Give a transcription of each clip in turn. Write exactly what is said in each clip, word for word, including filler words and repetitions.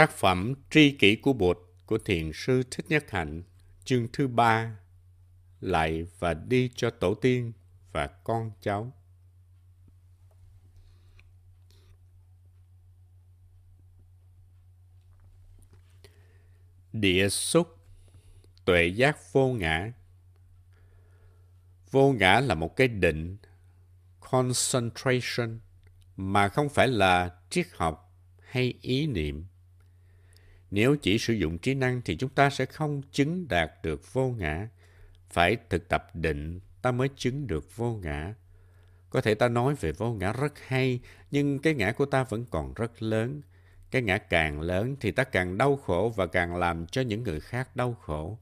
Tác phẩm Tri Kỷ của Bụt của Thiền Sư Thích Nhất Hạnh, chương thứ ba, lại và đi cho tổ tiên và con cháu. Địa xúc, tuệ giác vô ngã. Vô ngã là một cái định, concentration, mà không phải là triết học hay ý niệm. Nếu chỉ sử dụng trí năng thì chúng ta sẽ không chứng đạt được vô ngã. Phải thực tập định, ta mới chứng được vô ngã. Có thể ta nói về vô ngã rất hay, nhưng cái ngã của ta vẫn còn rất lớn. Cái ngã càng lớn thì ta càng đau khổ và càng làm cho những người khác đau khổ.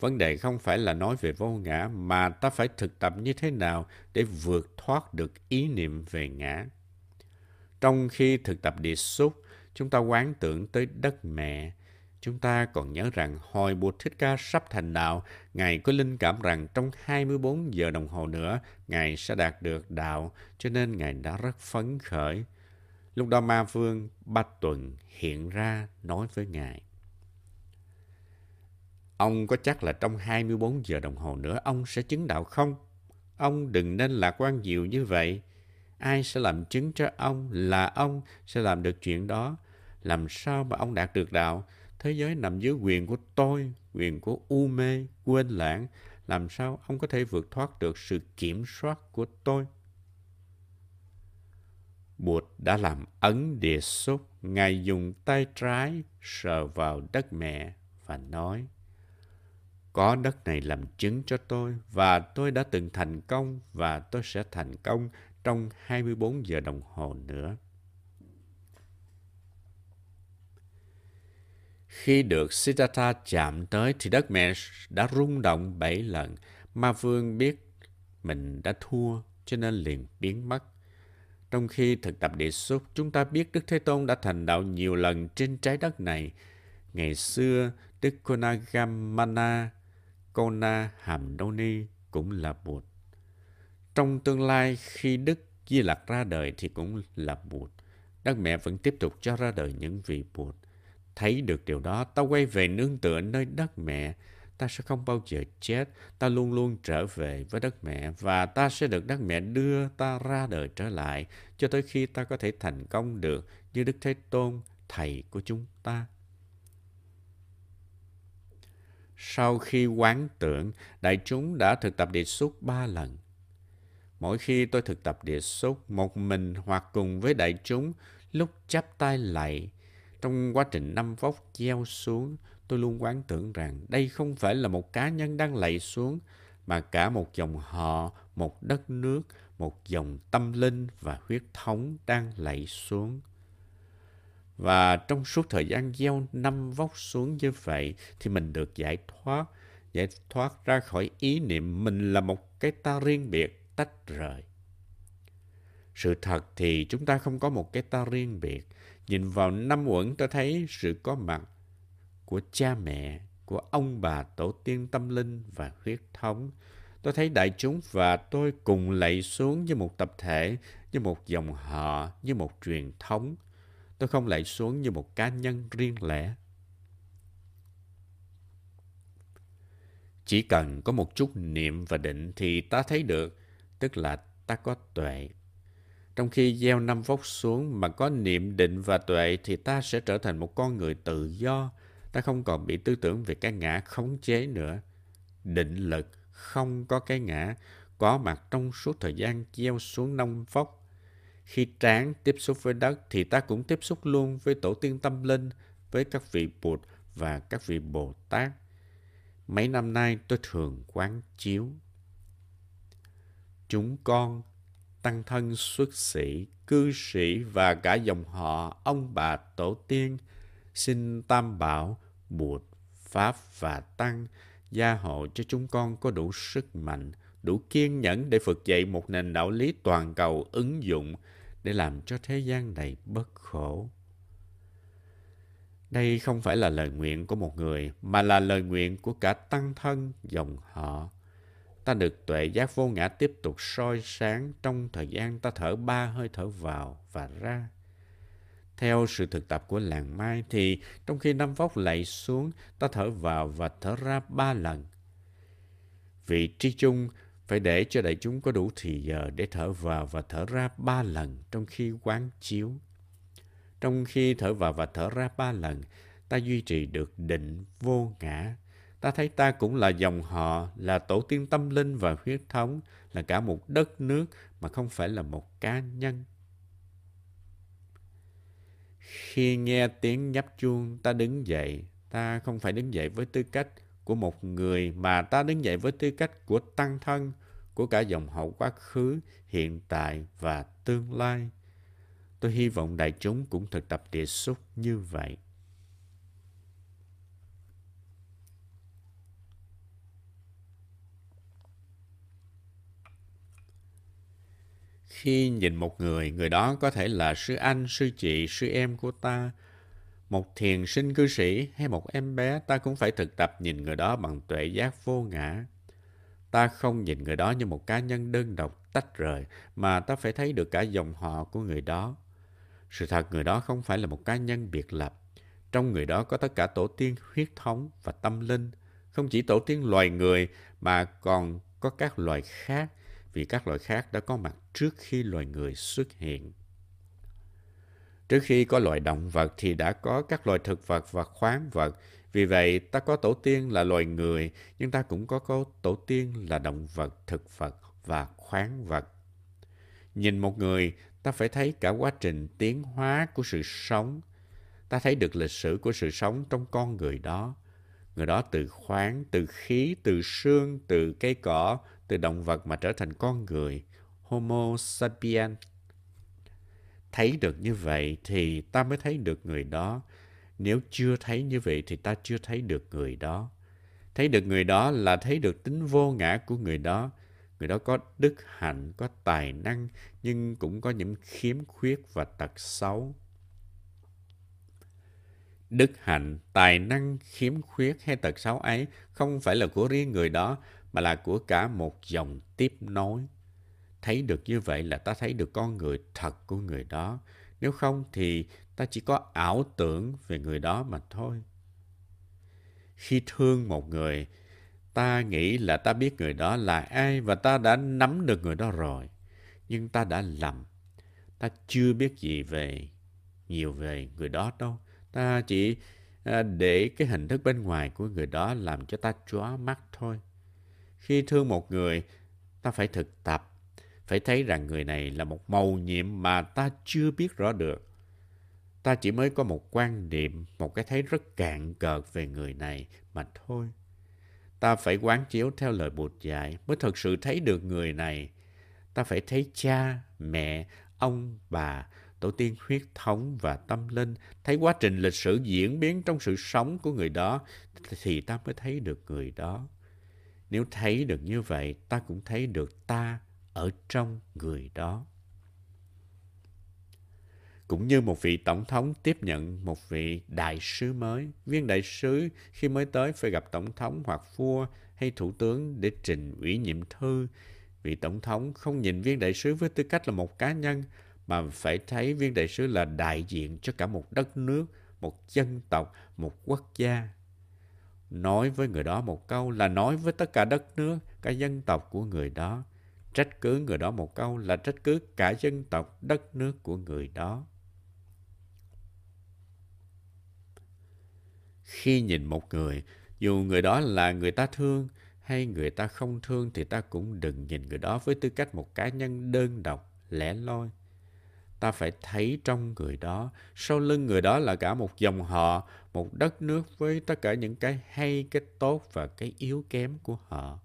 Vấn đề không phải là nói về vô ngã, mà ta phải thực tập như thế nào để vượt thoát được ý niệm về ngã. Trong khi thực tập địa xúc, chúng ta quán tưởng tới đất mẹ. Chúng ta còn nhớ rằng hồi Bụt Thích Ca sắp thành đạo, Ngài có linh cảm rằng trong hai mươi bốn giờ đồng hồ nữa, Ngài sẽ đạt được đạo, cho nên Ngài đã rất phấn khởi. Lúc đó Ma Vương Bạch Tuần hiện ra nói với Ngài: Ông có chắc là trong hai mươi bốn giờ đồng hồ nữa ông sẽ chứng đạo không? Ông đừng nên lạc quan nhiều như vậy. Ai sẽ làm chứng cho ông là ông sẽ làm được chuyện đó? Làm sao mà ông đạt được đạo? Thế giới nằm dưới quyền của tôi, quyền của u mê, quên lãng. Làm sao ông có thể vượt thoát được sự kiểm soát của tôi? Bụt đã làm ấn địa xúc. Ngài dùng tay trái sờ vào đất mẹ và nói: Có đất này làm chứng cho tôi, và tôi đã từng thành công, và tôi sẽ thành công trong hai mươi bốn giờ đồng hồ nữa. Khi được Siddhartha chạm tới thì đất mẹ đã rung động bảy lần. Ma Vương biết mình đã thua cho nên liền biến mất. Trong khi thực tập địa xúc, chúng ta biết Đức Thế Tôn đã thành đạo nhiều lần trên trái đất này. Ngày xưa, Đức Konagamana, Konahamdoni cũng là Bụt. Trong tương lai, khi Đức Di Lạc ra đời thì cũng là Bụt. Đất mẹ vẫn tiếp tục cho ra đời những vị Bụt. Thấy được điều đó, ta quay về nương tựa nơi đất mẹ. Ta sẽ không bao giờ chết. Ta luôn luôn trở về với đất mẹ, và ta sẽ được đất mẹ đưa ta ra đời trở lại, cho tới khi ta có thể thành công được như Đức Thế Tôn, Thầy của chúng ta. Sau khi quán tưởng, đại chúng đã thực tập địa xúc ba lần. Mỗi khi tôi thực tập địa xúc một mình hoặc cùng với đại chúng, lúc chắp tay lạy, trong quá trình năm vóc gieo xuống, tôi luôn quán tưởng rằng đây không phải là một cá nhân đang lạy xuống, mà cả một dòng họ, một đất nước, một dòng tâm linh và huyết thống đang lạy xuống. Và trong suốt thời gian gieo năm vóc xuống như vậy thì mình được giải thoát, giải thoát ra khỏi ý niệm mình là một cái ta riêng biệt, tách rời. Sự thật thì chúng ta không có một cái ta riêng biệt. Nhìn vào năm uẩn, ta thấy sự có mặt của cha mẹ, của ông bà tổ tiên tâm linh và huyết thống. Tôi thấy đại chúng và tôi cùng lạy xuống như một tập thể, như một dòng họ, như một truyền thống. Tôi không lạy xuống như một cá nhân riêng lẻ. Chỉ cần có một chút niệm và định thì ta thấy được, tức là ta có tuệ. Trong khi gieo năm vóc xuống mà có niệm, định và tuệ thì ta sẽ trở thành một con người tự do. Ta không còn bị tư tưởng về cái ngã khống chế nữa. Định lực không có cái ngã, có mặt trong suốt thời gian gieo xuống năm vóc. Khi trán tiếp xúc với đất thì ta cũng tiếp xúc luôn với tổ tiên tâm linh, với các vị Bụt và các vị Bồ Tát. Mấy năm nay tôi thường quán chiếu. Chúng con, tăng thân xuất sĩ, cư sĩ và cả dòng họ, ông bà tổ tiên, xin Tam Bảo, Bụt, Pháp và Tăng gia hộ cho chúng con có đủ sức mạnh, đủ kiên nhẫn để vực dậy một nền đạo lý toàn cầu ứng dụng để làm cho thế gian này bất khổ. Đây không phải là lời nguyện của một người, mà là lời nguyện của cả tăng thân, dòng họ. Ta được tuệ giác vô ngã tiếp tục soi sáng trong thời gian ta thở ba hơi thở vào và ra. Theo sự thực tập của làng mai thì trong khi nắm vóc lạy xuống, ta thở vào và thở ra ba lần. Vị trí chung phải để cho đại chúng có đủ thì giờ để thở vào và thở ra ba lần trong khi quán chiếu. Trong khi thở vào và thở ra ba lần, ta duy trì được định vô ngã. Ta thấy ta cũng là dòng họ, là tổ tiên tâm linh và huyết thống, là cả một đất nước mà không phải là một cá nhân. Khi nghe tiếng nhấp chuông, ta đứng dậy. Ta không phải đứng dậy với tư cách của một người, mà ta đứng dậy với tư cách của tăng thân, của cả dòng họ quá khứ, hiện tại và tương lai. Tôi hy vọng đại chúng cũng thực tập địa xúc như vậy. Khi nhìn một người, người đó có thể là sư anh, sư chị, sư em của ta, một thiền sinh cư sĩ hay một em bé, ta cũng phải thực tập nhìn người đó bằng tuệ giác vô ngã. Ta không nhìn người đó như một cá nhân đơn độc tách rời, mà ta phải thấy được cả dòng họ của người đó. Sự thật người đó không phải là một cá nhân biệt lập. Trong người đó có tất cả tổ tiên huyết thống và tâm linh, không chỉ tổ tiên loài người mà còn có các loài khác, vì các loài khác đã có mặt trước khi loài người xuất hiện. Trước khi có loài động vật thì đã có các loài thực vật và khoáng vật. Vì vậy, ta có tổ tiên là loài người, nhưng ta cũng có, có tổ tiên là động vật, thực vật và khoáng vật. Nhìn một người, ta phải thấy cả quá trình tiến hóa của sự sống. Ta thấy được lịch sử của sự sống trong con người đó. Người đó từ khoáng, từ khí, từ xương, từ cây cỏ, từ động vật mà trở thành con người, Homo sapiens. Thấy được như vậy thì ta mới thấy được người đó. Nếu chưa thấy như vậy thì ta chưa thấy được người đó. Thấy được người đó là thấy được tính vô ngã của người đó. Người đó có đức hạnh, có tài năng, nhưng cũng có những khiếm khuyết và tật xấu. Đức hạnh, tài năng, khiếm khuyết hay tật xấu ấy không phải là của riêng người đó, mà là của cả một dòng tiếp nối. Thấy được như vậy là ta thấy được con người thật của người đó. Nếu không thì ta chỉ có ảo tưởng về người đó mà thôi. Khi thương một người, ta nghĩ là ta biết người đó là ai và ta đã nắm được người đó rồi. Nhưng ta đã lầm. Ta chưa biết gì về, nhiều về người đó đâu. Ta chỉ để cái hình thức bên ngoài của người đó làm cho ta chóa mắt thôi. Khi thương một người, ta phải thực tập. Phải thấy rằng người này là một mầu nhiệm mà ta chưa biết rõ được. Ta chỉ mới có một quan niệm, một cái thấy rất cạn cợt về người này mà thôi. Ta phải quán chiếu theo lời Bụt dạy mới thực sự thấy được người này. Ta phải thấy cha, mẹ, ông, bà, tổ tiên huyết thống và tâm linh, thấy quá trình lịch sử diễn biến trong sự sống của người đó thì ta mới thấy được người đó. Nếu thấy được như vậy, ta cũng thấy được ta ở trong người đó. Cũng như một vị tổng thống tiếp nhận một vị đại sứ mới, viên đại sứ khi mới tới phải gặp tổng thống hoặc vua hay thủ tướng để trình ủy nhiệm thư. Vị tổng thống không nhìn viên đại sứ với tư cách là một cá nhân, mà phải thấy viên đại sứ là đại diện cho cả một đất nước, một dân tộc, một quốc gia. Nói với người đó một câu là nói với tất cả đất nước, cả dân tộc của người đó. Trách cứ người đó một câu là trách cứ cả dân tộc, đất nước của người đó. Khi nhìn một người, dù người đó là người ta thương hay người ta không thương thì ta cũng đừng nhìn người đó với tư cách một cá nhân đơn độc, lẻ loi. Ta phải thấy trong người đó, sau lưng người đó là cả một dòng họ, một đất nước với tất cả những cái hay, cái tốt và cái yếu kém của họ.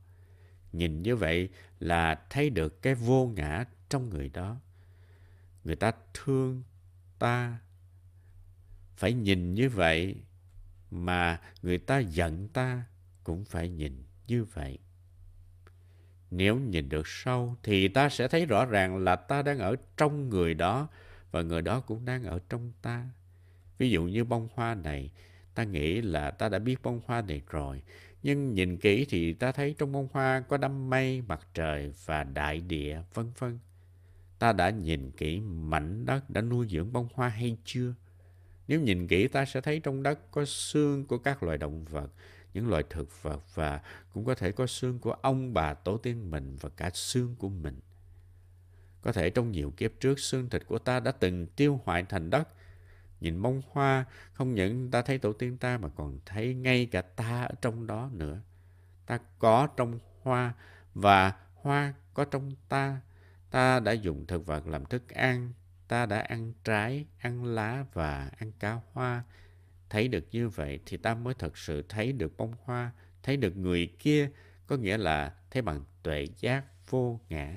Nhìn như vậy là thấy được cái vô ngã trong người đó. Người ta thương ta. Phải nhìn như vậy mà người ta giận ta cũng phải nhìn như vậy. Nếu nhìn được sâu thì ta sẽ thấy rõ ràng là ta đang ở trong người đó và người đó cũng đang ở trong ta. Ví dụ như bông hoa này, ta nghĩ là ta đã biết bông hoa này rồi. Nhưng nhìn kỹ thì ta thấy trong bông hoa có đám mây, mặt trời và đại địa, vân vân. Ta đã nhìn kỹ mảnh đất đã nuôi dưỡng bông hoa hay chưa? Nếu nhìn kỹ ta sẽ thấy trong đất có xương của các loài động vật, những loài thực vật và cũng có thể có xương của ông bà tổ tiên mình và cả xương của mình. Có thể trong nhiều kiếp trước xương thịt của ta đã từng tiêu hoại thành đất. Nhìn bông hoa, không những ta thấy tổ tiên ta mà còn thấy ngay cả ta ở trong đó nữa. Ta có trong hoa và hoa có trong ta. Ta đã dùng thực vật làm thức ăn. Ta đã ăn trái, ăn lá và ăn cá hoa. Thấy được như vậy thì ta mới thật sự thấy được bông hoa, thấy được người kia, có nghĩa là thấy bằng tuệ giác vô ngã.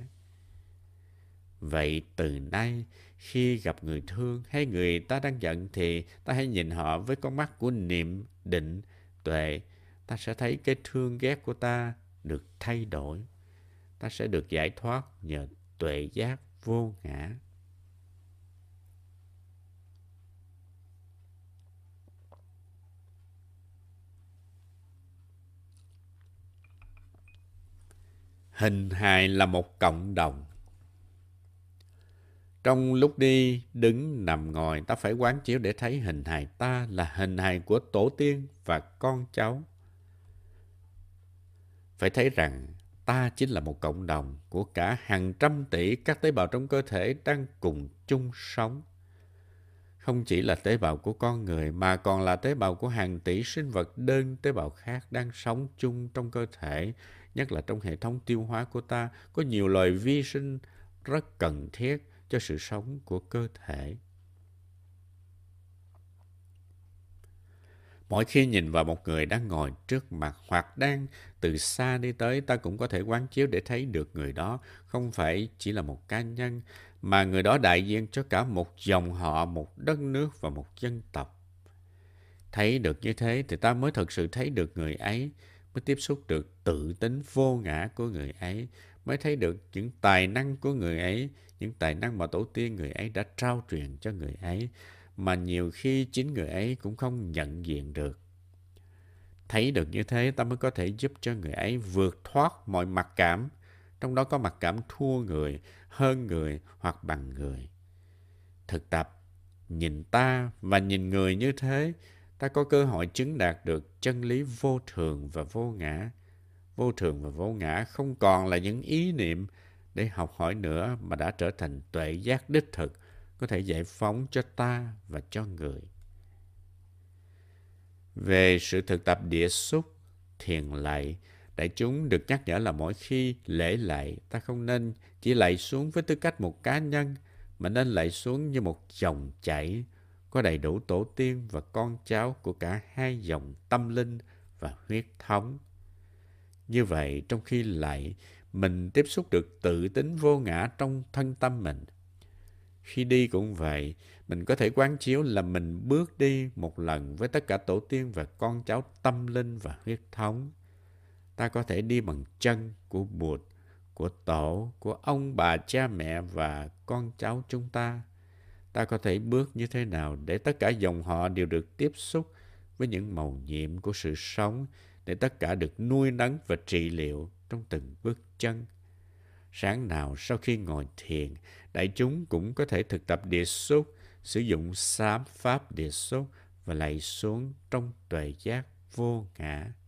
Vậy từ nay, khi gặp người thương hay người ta đang giận thì ta hãy nhìn họ với con mắt của niệm, định, tuệ. Ta sẽ thấy cái thương ghét của ta được thay đổi. Ta sẽ được giải thoát nhờ tuệ giác vô ngã. Hình hài là một cộng đồng. Trong lúc đi, đứng, nằm, ngồi, ta phải quán chiếu để thấy hình hài ta là hình hài của tổ tiên và con cháu. Phải thấy rằng ta chính là một cộng đồng của cả hàng trăm tỷ các tế bào trong cơ thể đang cùng chung sống. Không chỉ là tế bào của con người mà còn là tế bào của hàng tỷ sinh vật đơn tế bào khác đang sống chung trong cơ thể, nhất là trong hệ thống tiêu hóa của ta có nhiều loài vi sinh rất cần thiết cho sự sống của cơ thể. Mỗi khi nhìn vào một người đang ngồi trước mặt hoặc đang từ xa đi tới, ta cũng có thể quán chiếu để thấy được người đó không phải chỉ là một cá nhân, mà người đó đại diện cho cả một dòng họ, một đất nước và một dân tộc. Thấy được như thế thì ta mới thực sự thấy được người ấy, mới tiếp xúc được tự tính vô ngã của người ấy, mới thấy được những tài năng của người ấy, những tài năng mà tổ tiên người ấy đã trao truyền cho người ấy, mà nhiều khi chính người ấy cũng không nhận diện được. Thấy được như thế, ta mới có thể giúp cho người ấy vượt thoát mọi mặc cảm, trong đó có mặc cảm thua người, hơn người hoặc bằng người. Thực tập, nhìn ta và nhìn người như thế, ta có cơ hội chứng đạt được chân lý vô thường và vô ngã. Vô thường và vô ngã không còn là những ý niệm để học hỏi nữa mà đã trở thành tuệ giác đích thực, có thể giải phóng cho ta và cho người. Về sự thực tập địa xúc, thiền lạy, đại chúng được nhắc nhở là mỗi khi lễ lạy, ta không nên chỉ lạy xuống với tư cách một cá nhân, mà nên lạy xuống như một dòng chảy, có đầy đủ tổ tiên và con cháu của cả hai dòng tâm linh và huyết thống. Như vậy, trong khi lạy, mình tiếp xúc được tự tính vô ngã trong thân tâm mình. Khi đi cũng vậy, mình có thể quán chiếu là mình bước đi một lần với tất cả tổ tiên và con cháu tâm linh và huyết thống. Ta có thể đi bằng chân của Bụt, của tổ, của ông bà cha mẹ và con cháu chúng ta. Ta có thể bước như thế nào để tất cả dòng họ đều được tiếp xúc với những màu nhiệm của sự sống, để tất cả được nuôi nấng và trị liệu trong từng bước chân. Sáng nào sau khi ngồi thiền, đại chúng cũng có thể thực tập địa xúc, sử dụng sám pháp địa xúc và lạy xuống trong tuệ giác vô ngã.